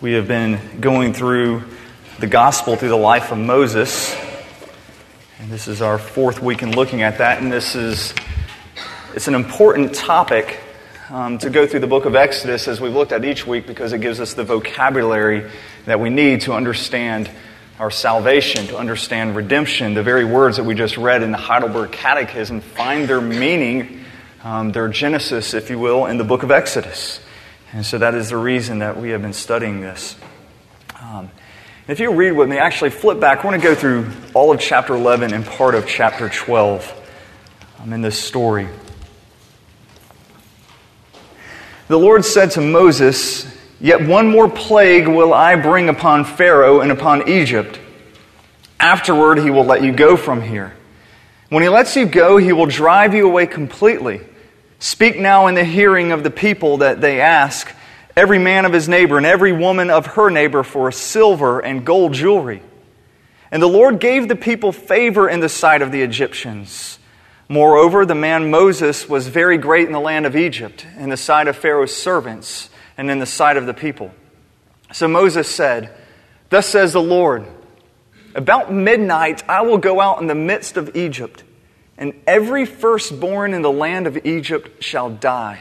We have been going through the gospel through the life of Moses. And this is our fourth week in looking at that. And it's an important topic to go through the book of Exodus as we've looked at each week, because it gives us the vocabulary that we need to understand our salvation, to understand redemption. The very words that we just read in the Heidelberg Catechism find their meaning, their genesis, if you will, in the book of Exodus. And so that is the reason that we have been studying this. If you read with me, actually flip back. We're going to go through all of chapter 11 and part of chapter 12 in this story. The Lord said to Moses, "Yet one more plague will I bring upon Pharaoh and upon Egypt. Afterward he will let you go from here. When he lets you go, he will drive you away completely. Speak now in the hearing of the people that they ask, every man of his neighbor and every woman of her neighbor for silver and gold jewelry. And the Lord gave the people favor in the sight of the Egyptians. Moreover, the man Moses was very great in the land of Egypt, in the sight of Pharaoh's servants, and in the sight of the people." So Moses said, "Thus says the Lord, about midnight I will go out in the midst of Egypt, and every firstborn in the land of Egypt shall die.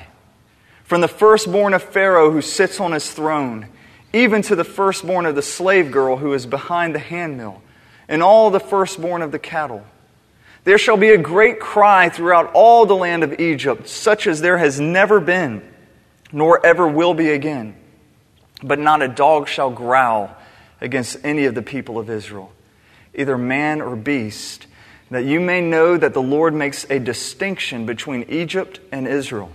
From the firstborn of Pharaoh who sits on his throne, even to the firstborn of the slave girl who is behind the handmill, and all the firstborn of the cattle. There shall be a great cry throughout all the land of Egypt, such as there has never been, nor ever will be again. But not a dog shall growl against any of the people of Israel, either man or beast, that you may know that the Lord makes a distinction between Egypt and Israel.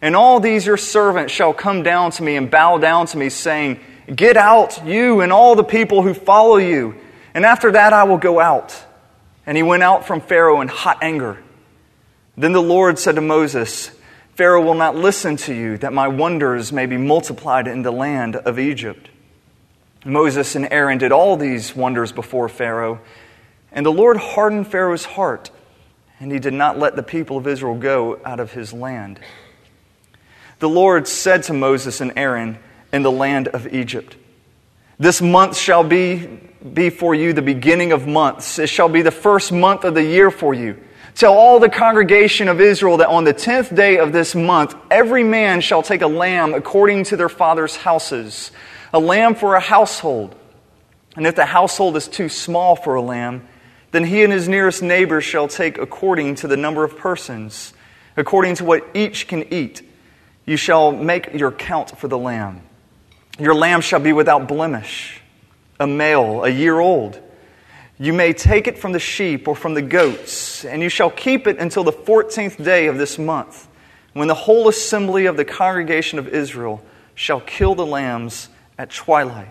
And all these your servants shall come down to me and bow down to me, saying, 'Get out, you and all the people who follow you, and after that I will go out.' And he went out from Pharaoh in hot anger. Then the Lord said to Moses, 'Pharaoh will not listen to you, that my wonders may be multiplied in the land of Egypt.' Moses and Aaron did all these wonders before Pharaoh, and the Lord hardened Pharaoh's heart, and he did not let the people of Israel go out of his land. The Lord said to Moses and Aaron in the land of Egypt, 'This month shall be for you the beginning of months. It shall be the first month of the year for you. Tell all the congregation of Israel that on the 10th day of this month, every man shall take a lamb according to their father's houses, a lamb for a household. And if the household is too small for a lamb, then he and his nearest neighbor shall take according to the number of persons, according to what each can eat. You shall make your count for the lamb. Your lamb shall be without blemish, a male, a year old. You may take it from the sheep or from the goats, and you shall keep it until the 14th day of this month, when the whole assembly of the congregation of Israel shall kill the lambs at twilight.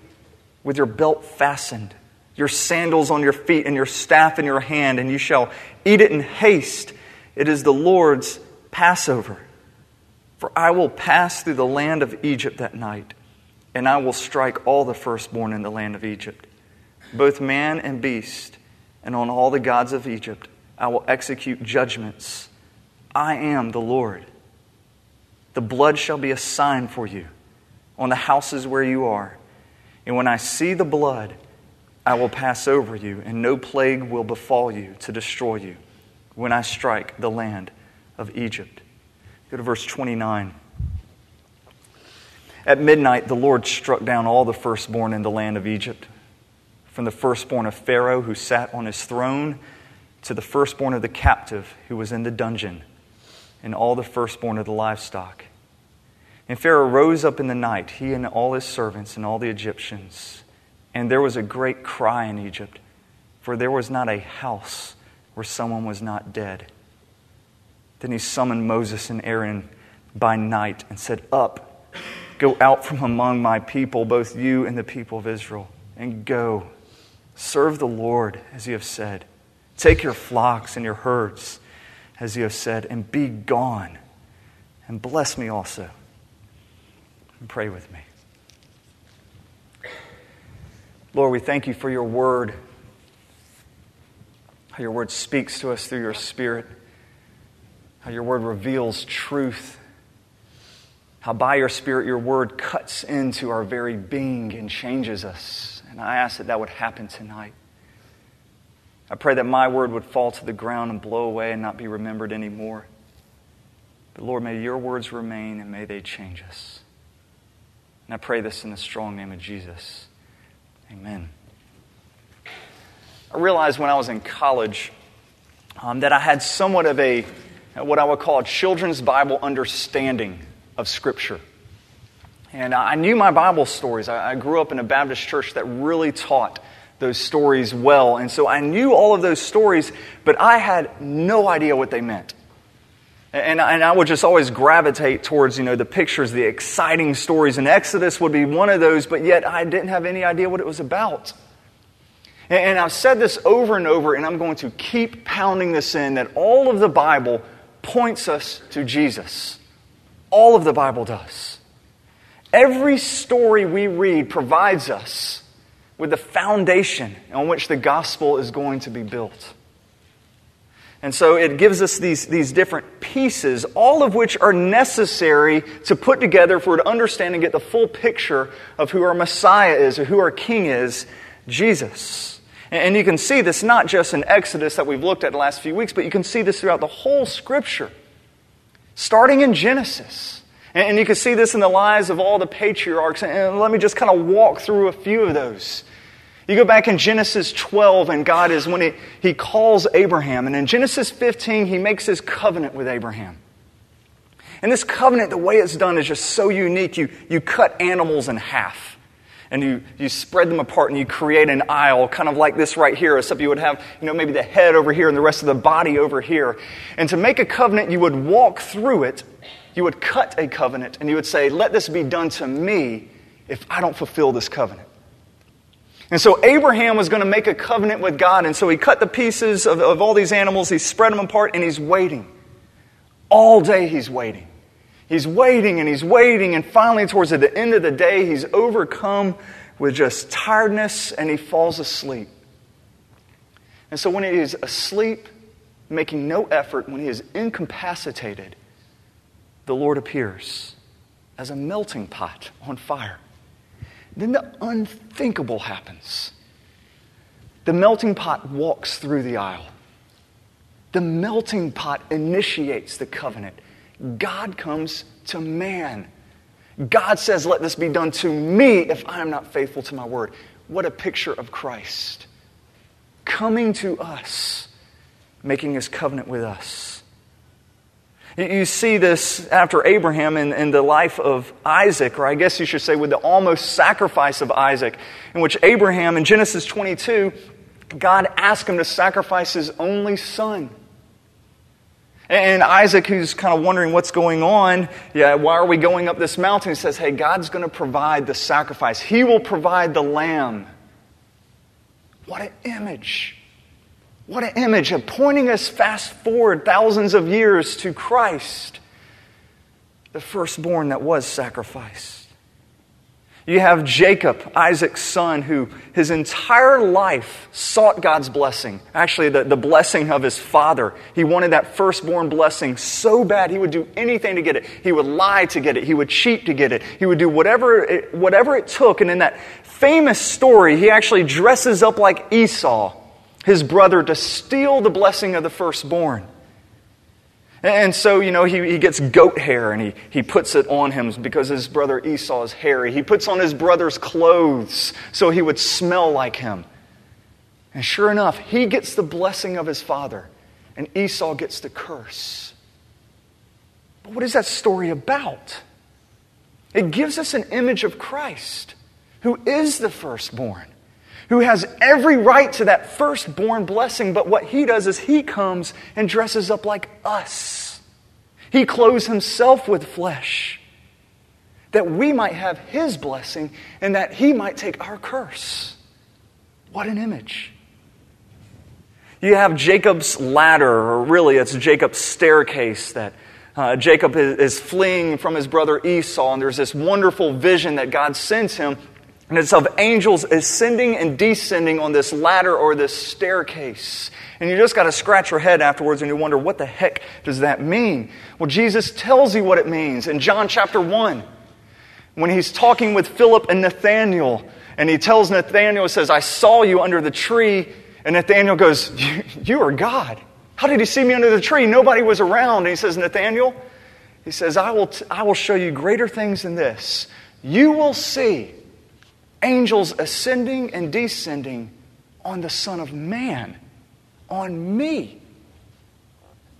with your belt fastened, your sandals on your feet, and your staff in your hand, and you shall eat it in haste. It is the Lord's Passover. For I will pass through the land of Egypt that night, and I will strike all the firstborn in the land of Egypt, both man and beast, and on all the gods of Egypt I will execute judgments. I am the Lord. The blood shall be a sign for you on the houses where you are, and when I see the blood, I will pass over you, and no plague will befall you to destroy you when I strike the land of Egypt.'" Go to verse 29. "At midnight, the Lord struck down all the firstborn in the land of Egypt, from the firstborn of Pharaoh who sat on his throne to the firstborn of the captive who was in the dungeon, and all the firstborn of the livestock. And Pharaoh rose up in the night, he and all his servants and all the Egyptians. And there was a great cry in Egypt, for there was not a house where someone was not dead. Then he summoned Moses and Aaron by night and said, 'Up, Go out from among my people, both you and the people of Israel, and go. Serve the Lord, as you have said. Take your flocks and your herds, as you have said, and be gone. And bless me also. And pray with me. Lord, we thank you for your word. How your word speaks to us through your Spirit. How your word reveals truth. How by your Spirit your word cuts into our very being and changes us. And I ask that that would happen tonight. I pray that my word would fall to the ground and blow away and not be remembered anymore. But Lord, may your words remain and may they change us. And I pray this in the strong name of Jesus. Amen. I realized when I was in college that I had somewhat of a, what I would call a children's Bible understanding of Scripture. And I knew my Bible stories. I grew up in a Baptist church that really taught those stories well. And so I knew all of those stories, but I had no idea what they meant. And I would just always gravitate towards, the pictures, the exciting stories. And Exodus would be one of those, but yet I didn't have any idea what it was about. And I've said this over and over, and I'm going to keep pounding this in, that all of the Bible points us to Jesus. All of the Bible does. Every story we read provides us with the foundation on which the gospel is going to be built. And so it gives us these different pieces, all of which are necessary to put together for us to understand and get the full picture of who our Messiah is or who our King is, Jesus. And you can see this not just in Exodus that we've looked at the last few weeks, but you can see this throughout the whole Scripture, starting in Genesis. And you can see this in the lives of all the patriarchs. And let me just kind of walk through a few of those. You go back in Genesis 12, and God is when he calls Abraham. And in Genesis 15, he makes his covenant with Abraham. And this covenant, the way it's done is just so unique. You cut animals in half, and you spread them apart, and you create an aisle, kind of like this right here, except you would have maybe the head over here and the rest of the body over here. And to make a covenant, you would walk through it. You would cut a covenant, and you would say, let this be done to me if I don't fulfill this covenant. And so Abraham was going to make a covenant with God, and so he cut the pieces of all these animals, he spread them apart, and he's waiting. All day he's waiting. He's waiting and he's waiting, and finally towards the end of the day, he's overcome with just tiredness, and he falls asleep. And so when he is asleep, making no effort, when he is incapacitated, the Lord appears as a melting pot on fire. Then the unthinkable happens. The melting pot walks through the aisle. The melting pot initiates the covenant. God comes to man. God says, let this be done to me if I am not faithful to my word. What a picture of Christ coming to us, making his covenant with us. You see this after Abraham in the life of Isaac, or I guess you should say with the almost sacrifice of Isaac, in which Abraham, in Genesis 22, God asked him to sacrifice his only son. And Isaac, who's kind of wondering what's going on, why are we going up this mountain? He says, hey, God's going to provide the sacrifice. He will provide the lamb. What an image. What an image of pointing us fast forward thousands of years to Christ, the firstborn that was sacrificed. You have Jacob, Isaac's son, who his entire life sought God's blessing. Actually, the blessing of his father. He wanted that firstborn blessing so bad he would do anything to get it. He would lie to get it. He would cheat to get it. He would do whatever it took. And in that famous story, he actually dresses up like Esau, his brother, to steal the blessing of the firstborn. And so, he gets goat hair and he puts it on him because his brother Esau is hairy. He puts on his brother's clothes so he would smell like him. And sure enough, he gets the blessing of his father and Esau gets the curse. But what is that story about? It gives us an image of Christ, who is the firstborn, who has every right to that firstborn blessing, but what he does is he comes and dresses up like us. He clothes himself with flesh. that we might have his blessing and that he might take our curse. What an image. You have Jacob's ladder, or really it's Jacob's staircase that Jacob is fleeing from his brother Esau, and there's this wonderful vision that God sends him, and it's of angels ascending and descending on this ladder or this staircase. And you just got to scratch your head afterwards and you wonder, what the heck does that mean? Well, Jesus tells you what it means in John chapter 1 when he's talking with Philip and Nathaniel, and he tells Nathaniel, he says, I saw you under the tree. And Nathaniel goes, you are God. How did you see me under the tree? Nobody was around. And he says, Nathaniel, he says, I will show you greater things than this. You will see angels ascending and descending on the Son of Man, on me.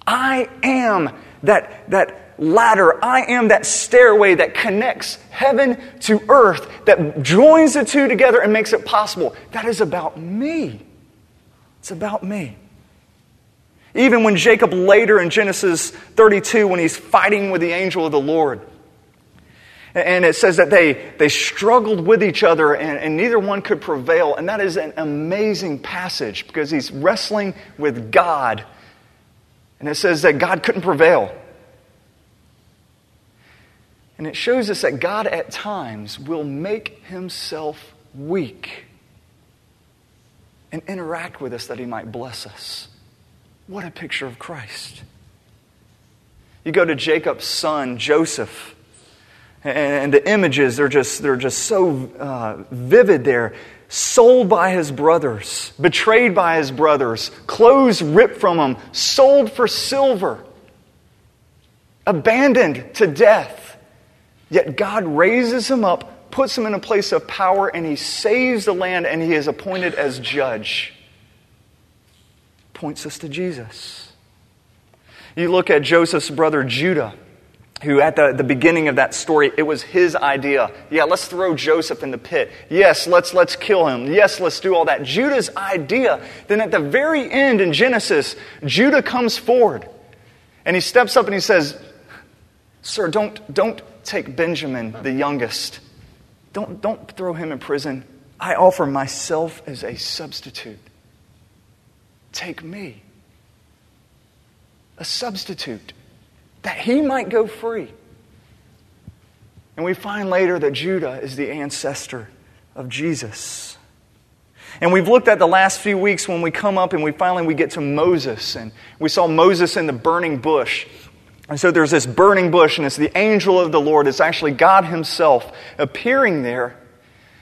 I am that ladder. I am that stairway that connects heaven to earth, that joins the two together and makes it possible. That is about me. It's about me. Even when Jacob later in Genesis 32, when he's fighting with the angel of the Lord, and it says that they struggled with each other and neither one could prevail. And that is an amazing passage because he's wrestling with God. And it says that God couldn't prevail. And it shows us that God at times will make himself weak and interact with us that he might bless us. What a picture of Christ. You go to Jacob's son, Joseph, and the images, they're just so vivid there. Sold by his brothers, betrayed by his brothers, clothes ripped from him, sold for silver, abandoned to death. Yet God raises him up, puts him in a place of power, and he saves the land, and he is appointed as judge. Points us to Jesus. You look at Joseph's brother Judah, who at the beginning of that story, it was his idea. Yeah, let's throw Joseph in the pit. Yes, let's kill him. Yes, let's do all that. Judah's idea. Then at the very end in Genesis, Judah comes forward, and he steps up and he says, Sir, don't take Benjamin, the youngest. Don't throw him in prison. I offer myself as a substitute. Take me. A substitute. That he might go free. And we find later that Judah is the ancestor of Jesus. And we've looked at the last few weeks when we come up and we finally get to Moses. And we saw Moses in the burning bush. And so there's this burning bush, and it's the angel of the Lord. It's actually God himself appearing there,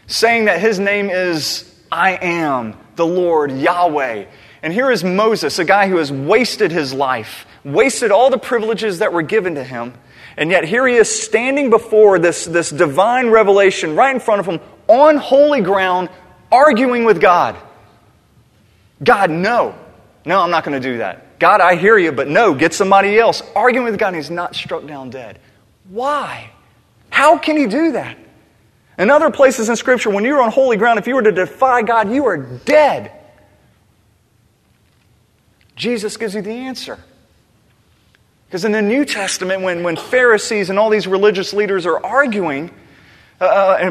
saying that his name is, I am the Lord Yahweh. And here is Moses, a guy who has wasted his life, wasted all the privileges that were given to him. And yet here he is standing before this divine revelation right in front of him on holy ground, arguing with God. God, no. No, I'm not going to do that. God, I hear you, but no, get somebody else. Arguing with God, and he's not struck down dead. Why? How can he do that? In other places in Scripture, when you're on holy ground, if you were to defy God, you are dead. Jesus gives you the answer. Because in the New Testament, when Pharisees and all these religious leaders are arguing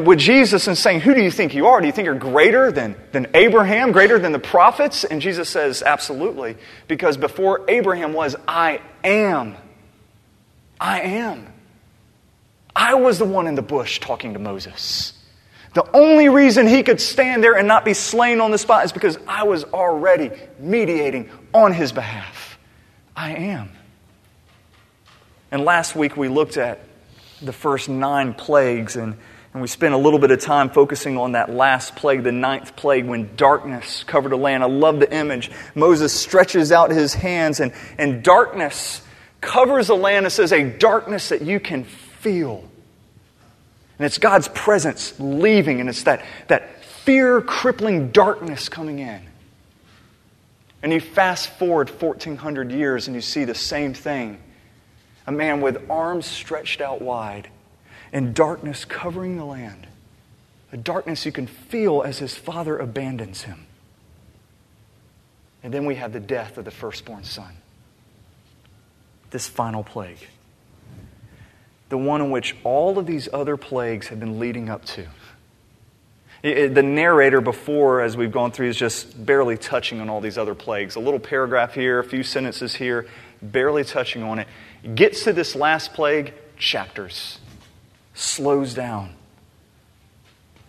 with Jesus and saying, who do you think you are? Do you think you're greater than Abraham, greater than the prophets? And Jesus says, absolutely, because before Abraham was, I am. I am. I was the one in the bush talking to Moses. The only reason he could stand there and not be slain on the spot is because I was already mediating on his behalf. I am. And last week we looked at the first 9 plagues, and we spent a little bit of time focusing on that last plague, the 9th plague, when darkness covered the land. I love the image. Moses stretches out his hands, and darkness covers the land. It says a darkness that you can feel. And it's God's presence leaving, and it's that fear-crippling darkness coming in. And you fast forward 1,400 years, and you see the same thing. A man with arms stretched out wide, and darkness covering the land. A darkness you can feel as his father abandons him. And then we have the death of the firstborn son. This final plague. the one in which all of these other plagues have been leading up to. The narrator before, as we've gone through, is just barely touching on all these other plagues. A little paragraph here, a few sentences here, barely touching on it. Gets to this last plague, chapters. Slows down.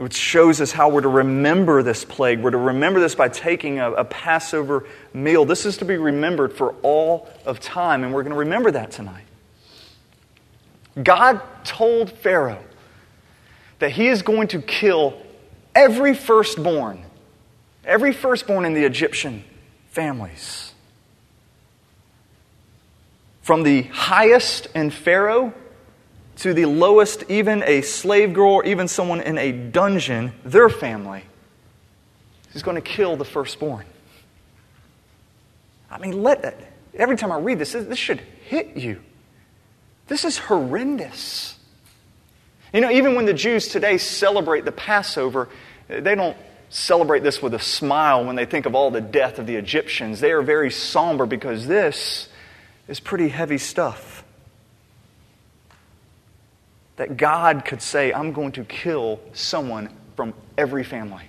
It shows us how we're to remember this plague. We're to remember this by taking a Passover meal. This is to be remembered for all of time, and we're going to remember that tonight. God told Pharaoh that he is going to kill every firstborn in the Egyptian families. From the highest in Pharaoh to the lowest, even a slave girl or even someone in a dungeon, their family, is going to kill the firstborn. I mean, every time I read this should hit you. This is horrendous. You know, even when the Jews today celebrate the Passover, they don't celebrate this with a smile when they think of all the death of the Egyptians. They are very somber because this is pretty heavy stuff. That God could say, I'm going to kill someone from every family.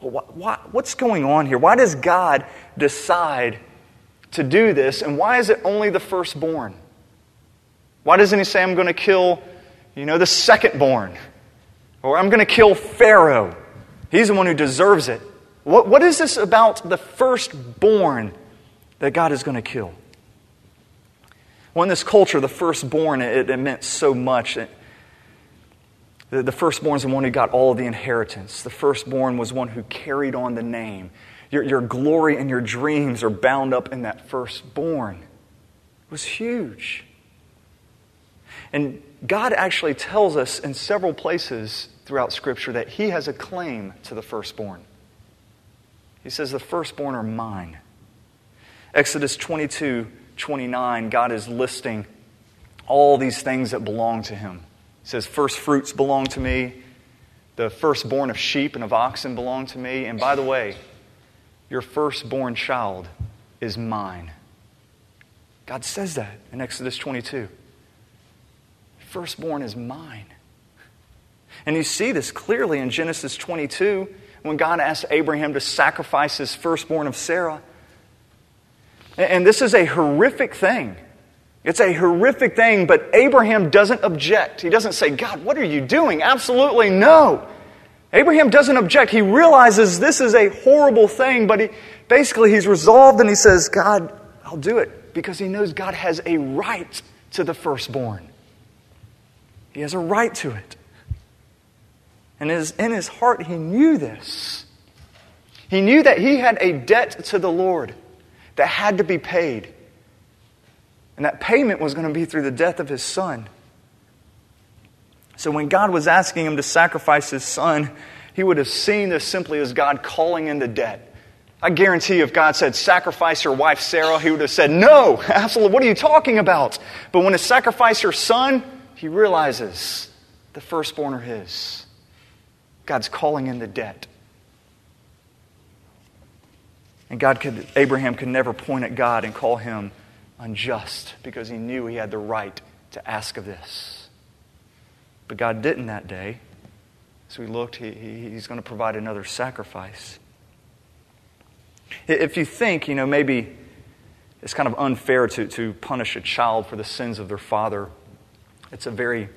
Well, what's going on here? Why does God decide to do this, and why is it only the firstborn? Why doesn't he say, I'm going to kill, the secondborn? Or I'm going to kill Pharaoh. He's the one who deserves it. What is this about the firstborn that God is going to kill? Well, in this culture, the firstborn, it meant so much. The firstborn is the one who got all of the inheritance. The firstborn was one who carried on the name. Your glory and your dreams are bound up in that firstborn. It was huge. And God actually tells us in several places throughout Scripture that He has a claim to the firstborn. He says, the firstborn are mine. Exodus 22:29, God is listing all these things that belong to Him. He says, first fruits belong to me. The firstborn of sheep and of oxen belong to me. And by the way, your firstborn child is mine. God says that in Exodus 22. Firstborn is mine. And you see this clearly in Genesis 22 when God asked Abraham to sacrifice his firstborn of Sarah. And this is a horrific thing. It's a horrific thing, but Abraham doesn't object. He doesn't say, God, what are you doing? Absolutely no. Abraham doesn't object. He realizes this is a horrible thing, but he's resolved and he says, God, I'll do it. Because he knows God has a right to the firstborn. He has a right to it. And in his heart, he knew this. He knew that he had a debt to the Lord that had to be paid. And that payment was going to be through the death of his son. So when God was asking him to sacrifice his son, he would have seen this simply as God calling in the debt. I guarantee if God said, sacrifice your wife Sarah, he would have said, no, absolutely, what are you talking about? But when he sacrificed her son, he realizes the firstborn are his. God's calling in the debt. And Abraham could never point at God and call him unjust because he knew he had the right to ask of this. But God didn't that day. So we looked, He's going to provide another sacrifice. If you think, maybe it's kind of unfair to punish a child for the sins of their father, it's a very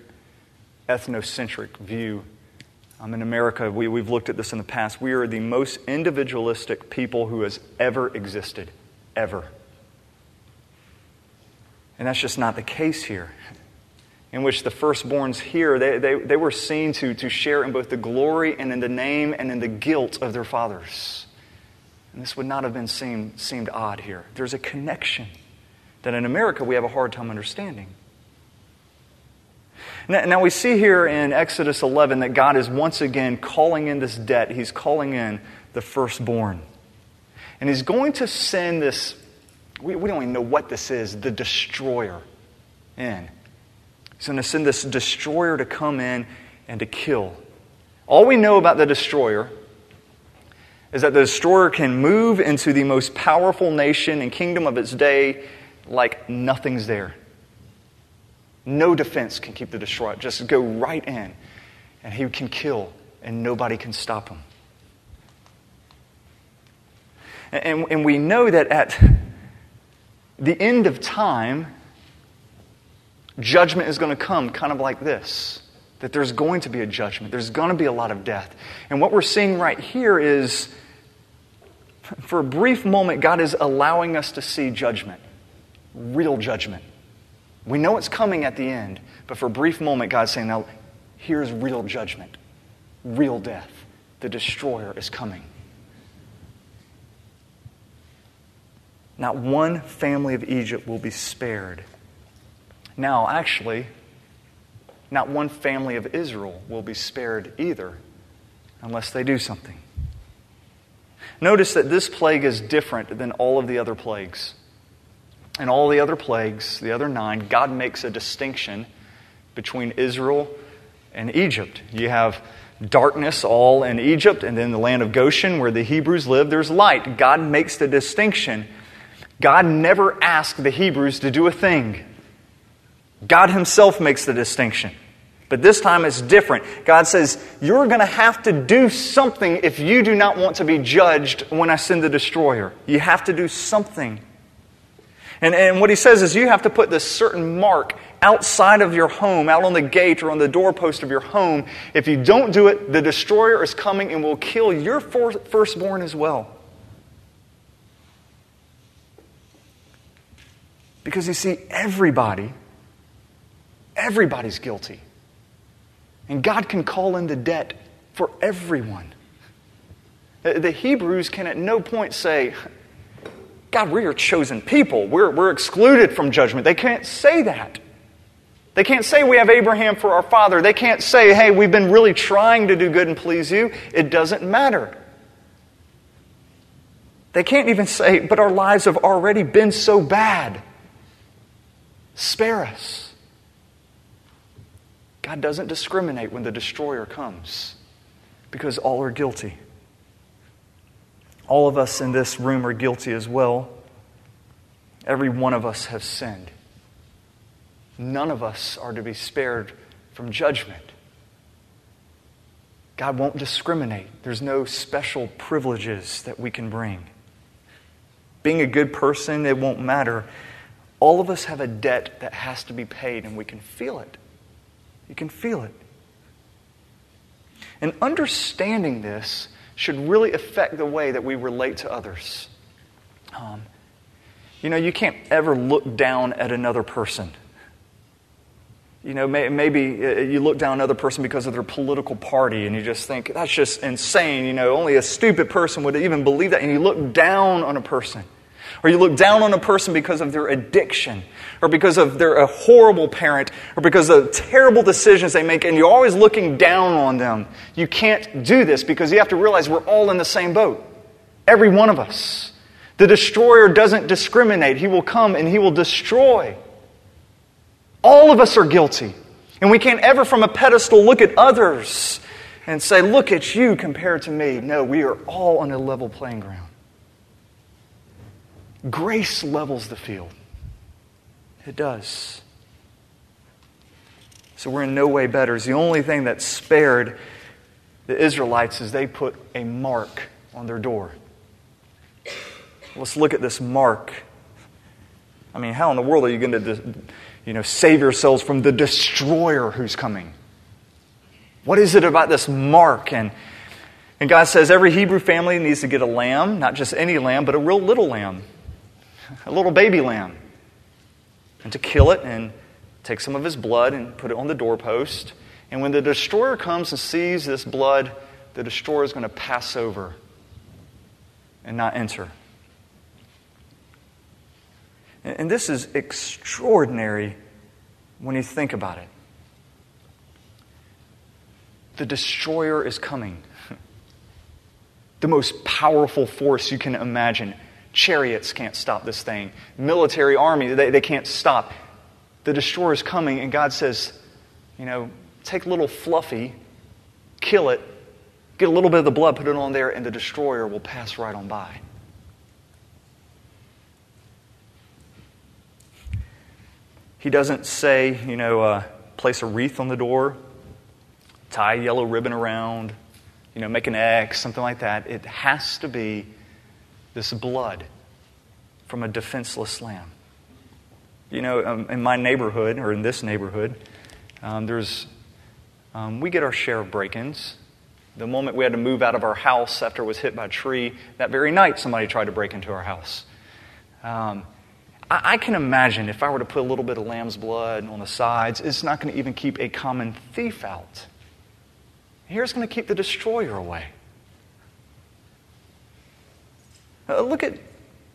ethnocentric view. In America, we've looked at this in the past. We are the most individualistic people who has ever existed, ever. And that's just not the case here. In which the firstborns here, they were seen to share in both the glory and in the name and in the guilt of their fathers. And this would not have been seemed odd here. There's a connection that in America we have a hard time understanding. Now we see here in Exodus 11 that God is once again calling in this debt. He's calling in the firstborn. And He's going to send this, we don't even know what this is, the destroyer in. He's going to send this destroyer to come in and to kill. All we know about the destroyer is that the destroyer can move into the most powerful nation and kingdom of its day like nothing's there. No defense can keep the destroyer. Just go right in, and he can kill, and nobody can stop him. And we know that at the end of time, judgment is going to come kind of like this, that there's going to be a judgment. There's going to be a lot of death. And what we're seeing right here is, for a brief moment, God is allowing us to see judgment, real judgment. We know it's coming at the end, but for a brief moment, God's saying, now, here's real judgment, real death. The destroyer is coming. Not one family of Egypt will be spared. Now, actually, not one family of Israel will be spared either, unless they do something. Notice that this plague is different than all of the other plagues. In all the other plagues, the other 9, God makes a distinction between Israel and Egypt. You have darkness all in Egypt, and then the land of Goshen, where the Hebrews live, there's light. God makes the distinction. God never asked the Hebrews to do a thing. God himself makes the distinction. But this time it's different. God says, you're going to have to do something if you do not want to be judged when I send the destroyer. You have to do something. And what he says is, you have to put this certain mark outside of your home, out on the gate or on the doorpost of your home. If you don't do it, the destroyer is coming and will kill your firstborn as well. Because you see, everybody's guilty. And God can call into debt for everyone. The Hebrews can at no point say, God, we're your chosen people. We're excluded from judgment. They can't say that. They can't say we have Abraham for our father. They can't say, hey, we've been really trying to do good and please you. It doesn't matter. They can't even say, but our lives have already been so bad. Spare us. God doesn't discriminate when the destroyer comes, because all are guilty. All of us in this room are guilty as well. Every one of us have sinned. None of us are to be spared from judgment. God won't discriminate. There's no special privileges that we can bring. Being a good person, it won't matter. All of us have a debt that has to be paid, and we can feel it. You can feel it. And understanding this should really affect the way that we relate to others. You can't ever look down at another person. Maybe you look down at another person because of their political party, and you just think, that's just insane. Only a stupid person would even believe that. And you look down on a person. Or you look down on a person because of their addiction, or because of they're a horrible parent, or because of terrible decisions they make, and you're always looking down on them. You can't do this, because you have to realize we're all in the same boat. Every one of us. The destroyer doesn't discriminate. He will come and he will destroy. All of us are guilty. And we can't ever from a pedestal look at others and say, look at you compared to me. No, we are all on a level playing ground. Grace levels the field. It does. So we're in no way better. The only thing that spared the Israelites is they put a mark on their door. Let's look at this mark. I mean, how in the world are you going to, save yourselves from the destroyer who's coming? What is it about this mark? And God says every Hebrew family needs to get a lamb, not just any lamb, but a real little lamb. A little baby lamb, and to kill it and take some of his blood and put it on the doorpost. And when the destroyer comes and sees this blood, the destroyer is going to pass over and not enter. And this is extraordinary when you think about it. The destroyer is coming. The most powerful force you can imagine. Chariots can't stop this thing. Military army, they can't stop. The destroyer is coming, and God says, take little Fluffy, kill it, get a little bit of the blood, put it on there, and the destroyer will pass right on by. He doesn't say, place a wreath on the door, tie a yellow ribbon around, make an X, something like that. It has to be this blood from a defenseless lamb. In my neighborhood, or in this neighborhood, we get our share of break-ins. The moment we had to move out of our house after it was hit by a tree, that very night somebody tried to break into our house. I can imagine if I were to put a little bit of lamb's blood on the sides, it's not going to even keep a common thief out. Here it's going to keep the destroyer away. Look at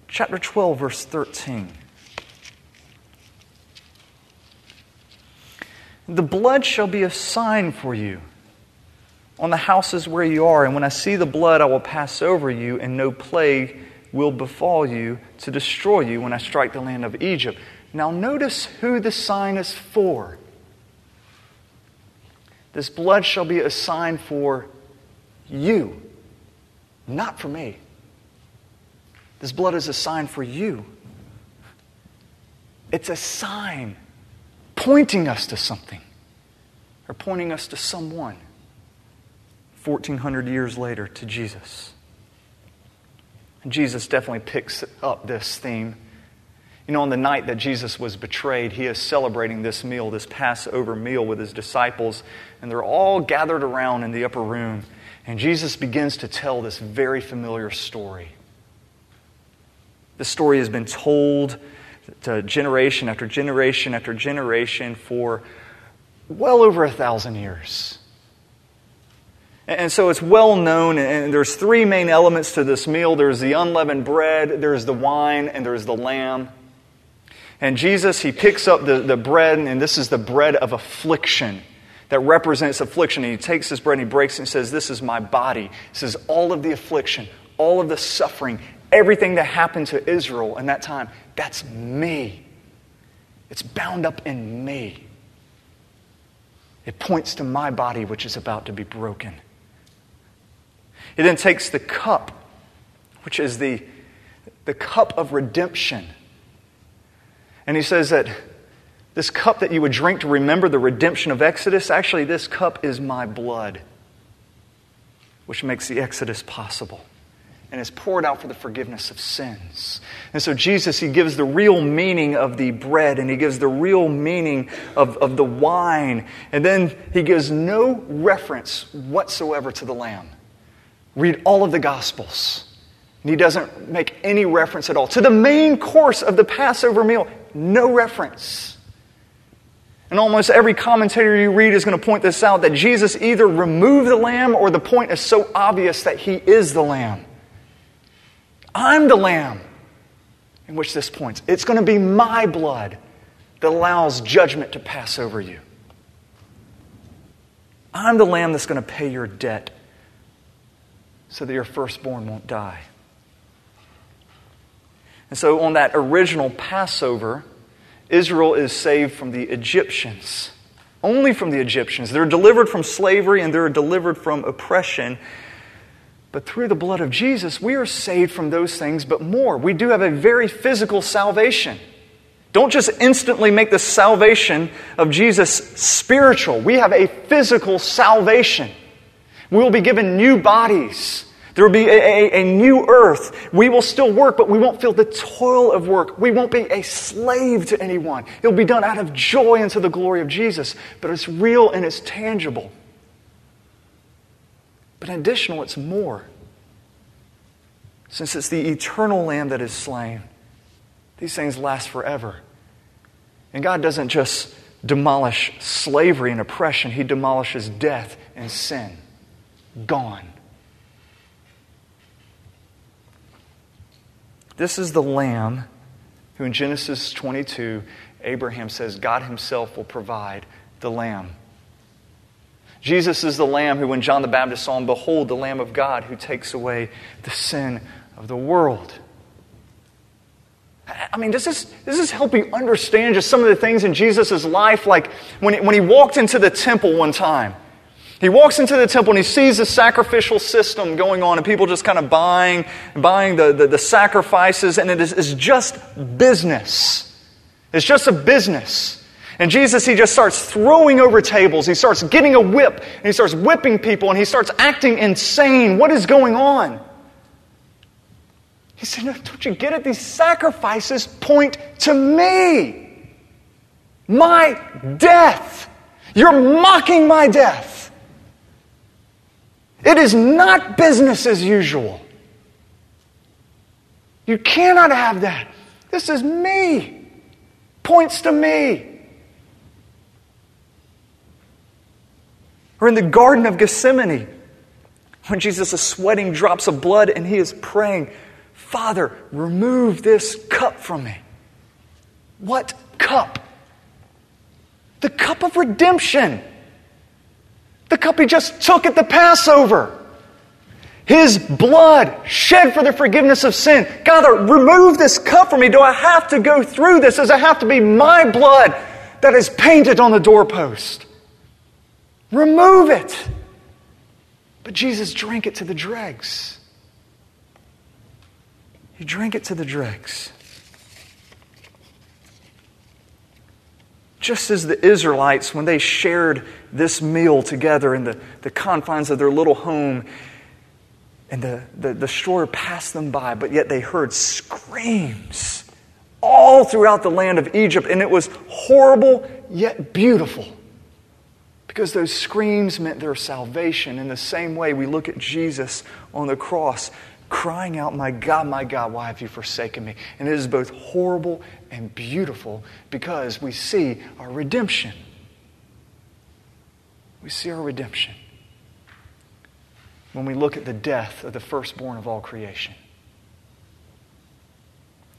chapter 12, verse 13. The blood shall be a sign for you on the houses where you are, and when I see the blood, I will pass over you, and no plague will befall you to destroy you when I strike the land of Egypt. Now notice who the sign is for. This blood shall be a sign for you, not for me. This blood is a sign for you. It's a sign pointing us to something, or pointing us to someone 1,400 years later, to Jesus. And Jesus definitely picks up this theme. On the night that Jesus was betrayed, he is celebrating this meal, this Passover meal with his disciples, and they're all gathered around in the upper room, and Jesus begins to tell this very familiar story. This story has been told to generation after generation after generation for well over 1,000 years. And so it's well known, and there's three main elements to this meal. There's the unleavened bread, there's the wine, and there's the lamb. And Jesus, he picks up the bread, and this is the bread of affliction that represents affliction. And he takes this bread and he breaks it and says, "This is my body." This is all of the affliction, all of the suffering, everything that happened to Israel in that time. That's me. It's bound up in me. It points to my body, which is about to be broken. He then takes the cup, which is the cup of redemption. And he says that this cup that you would drink to remember the redemption of Exodus, actually this cup is my blood, which makes the Exodus possible. And it's poured out for the forgiveness of sins. And so Jesus, he gives the real meaning of the bread, and he gives the real meaning of the wine. And then he gives no reference whatsoever to the lamb. Read all of the Gospels, and he doesn't make any reference at all to the main course of the Passover meal. No reference. And almost every commentator you read is going to point this out, that Jesus either removed the lamb or the point is so obvious that he is the lamb. I'm the lamb, in which this points. It's going to be my blood that allows judgment to pass over you. I'm the lamb that's going to pay your debt so that your firstborn won't die. And so on that original Passover, Israel is saved from the Egyptians. Only from the Egyptians. They're delivered from slavery and they're delivered from oppression. But through the blood of Jesus, we are saved from those things, but more. We do have a very physical salvation. Don't just instantly make the salvation of Jesus spiritual. We have a physical salvation. We will be given new bodies. There will be a new earth. We will still work, but we won't feel the toil of work. We won't be a slave to anyone. It will be done out of joy and to the glory of Jesus. But it's real and it's tangible. But in addition, it's more. Since it's the eternal lamb that is slain, these things last forever. And God doesn't just demolish slavery and oppression. He demolishes death and sin. Gone. This is the lamb who in Genesis 22, Abraham says, God himself will provide the lamb. Jesus is the lamb who, when John the Baptist saw him, behold, the Lamb of God who takes away the sin of the world. I mean, does this help you understand just some of the things in Jesus' life? Like when he walked into the temple one time, he walks into the temple and he sees the sacrificial system going on and people just kind of buying the sacrifices, and it is just business. It's just a business. And Jesus, he just starts throwing over tables. He starts getting a whip, and he starts whipping people, and he starts acting insane. What is going on? He said, no, don't you get it? These sacrifices point to me. My death. You're mocking my death. It is not business as usual. You cannot have that. This is me. Points to me. Or in the Garden of Gethsemane, when Jesus is sweating drops of blood and he is praying, Father, remove this cup from me. What cup? The cup of redemption. The cup he just took at the Passover. His blood shed for the forgiveness of sin. God, remove this cup from me. Do I have to go through this? Does it have to be my blood that is painted on the doorpost? Remove it. But Jesus drank it to the dregs. He drank it to the dregs. Just as the Israelites, when they shared this meal together in the confines of their little home, and the shore passed them by, but yet they heard screams all throughout the land of Egypt, and it was horrible yet beautiful. Because those screams meant their salvation. In the same way, we look at Jesus on the cross, crying out, my God, why have you forsaken me? And it is both horrible and beautiful because we see our redemption. We see our redemption when we look at the death of the firstborn of all creation.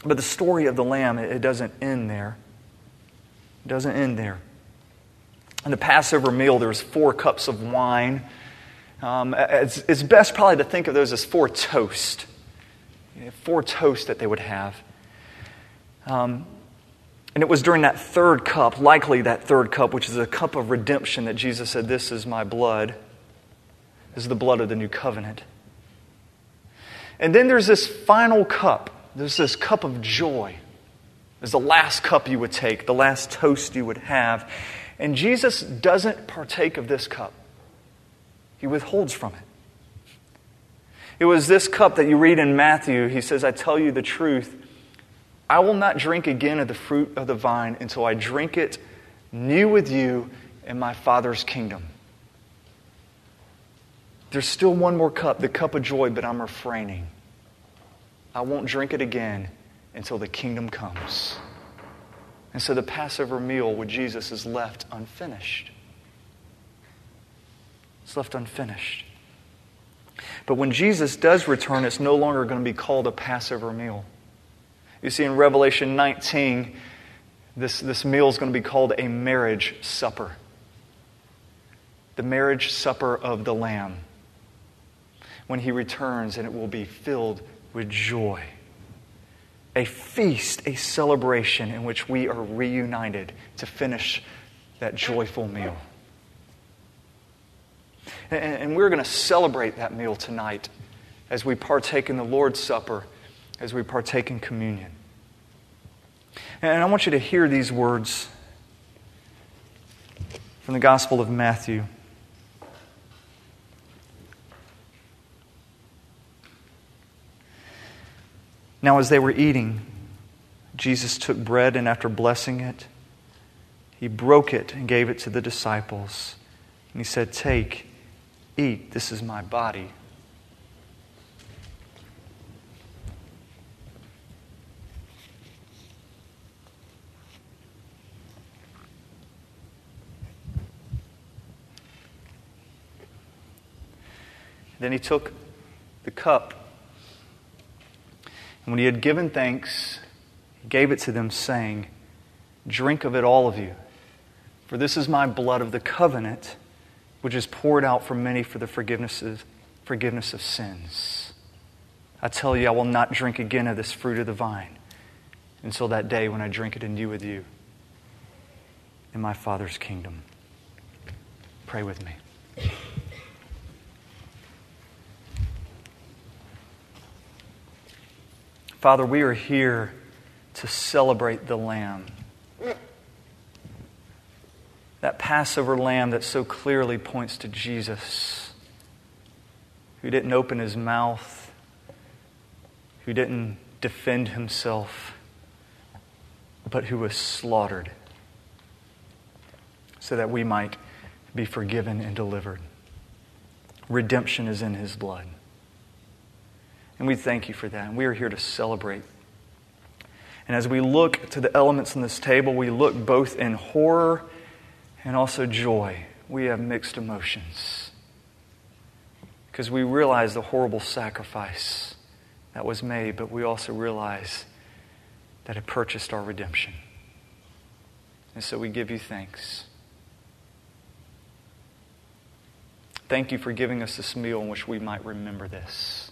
But the story of the Lamb, it doesn't end there. It doesn't end there. In the Passover meal, there was 4 cups of wine. It's best probably to think of those as 4 toasts. 4 toasts that they would have. And it was during that 3rd cup, likely that 3rd cup, which is a cup of redemption, that Jesus said, this is my blood. This is the blood of the new covenant. And then there's this final cup. There's this cup of joy. It's the last cup you would take, the last toast you would have. And Jesus doesn't partake of this cup. He withholds from it. It was this cup that you read in Matthew. He says, I tell you the truth, I will not drink again of the fruit of the vine until I drink it new with you in my Father's kingdom. There's still one more cup, the cup of joy, but I'm refraining. I won't drink it again until the kingdom comes. And so the Passover meal with Jesus is left unfinished. It's left unfinished. But when Jesus does return, it's no longer going to be called a Passover meal. You see, in Revelation 19, this meal is going to be called a marriage supper. The marriage supper of the Lamb. When he returns, and it will be filled with joy. A feast, a celebration in which we are reunited to finish that joyful meal. And we're going to celebrate that meal tonight as we partake in the Lord's Supper, as we partake in communion. And I want you to hear these words from the Gospel of Matthew. Now as they were eating, Jesus took bread, and after blessing it, he broke it and gave it to the disciples. And he said, take, eat, this is my body. Then he took the cup. And when he had given thanks, he gave it to them, saying, drink of it, all of you, for this is my blood of the covenant, which is poured out for many for the forgiveness of sins. I tell you, I will not drink again of this fruit of the vine until that day when I drink it anew with you in my Father's kingdom. Pray with me. Father, we are here to celebrate the Lamb, Passover lamb that so clearly points to Jesus, who didn't open his mouth, who didn't defend himself, but who was slaughtered so that we might be forgiven and delivered. Redemption is in his blood. And we thank you for that. And we are here to celebrate. And as we look to the elements in this table, we look both in horror and also joy. We have mixed emotions because we realize the horrible sacrifice that was made, but we also realize that it purchased our redemption. And so we give you thanks. Thank you for giving us this meal in which we might remember this.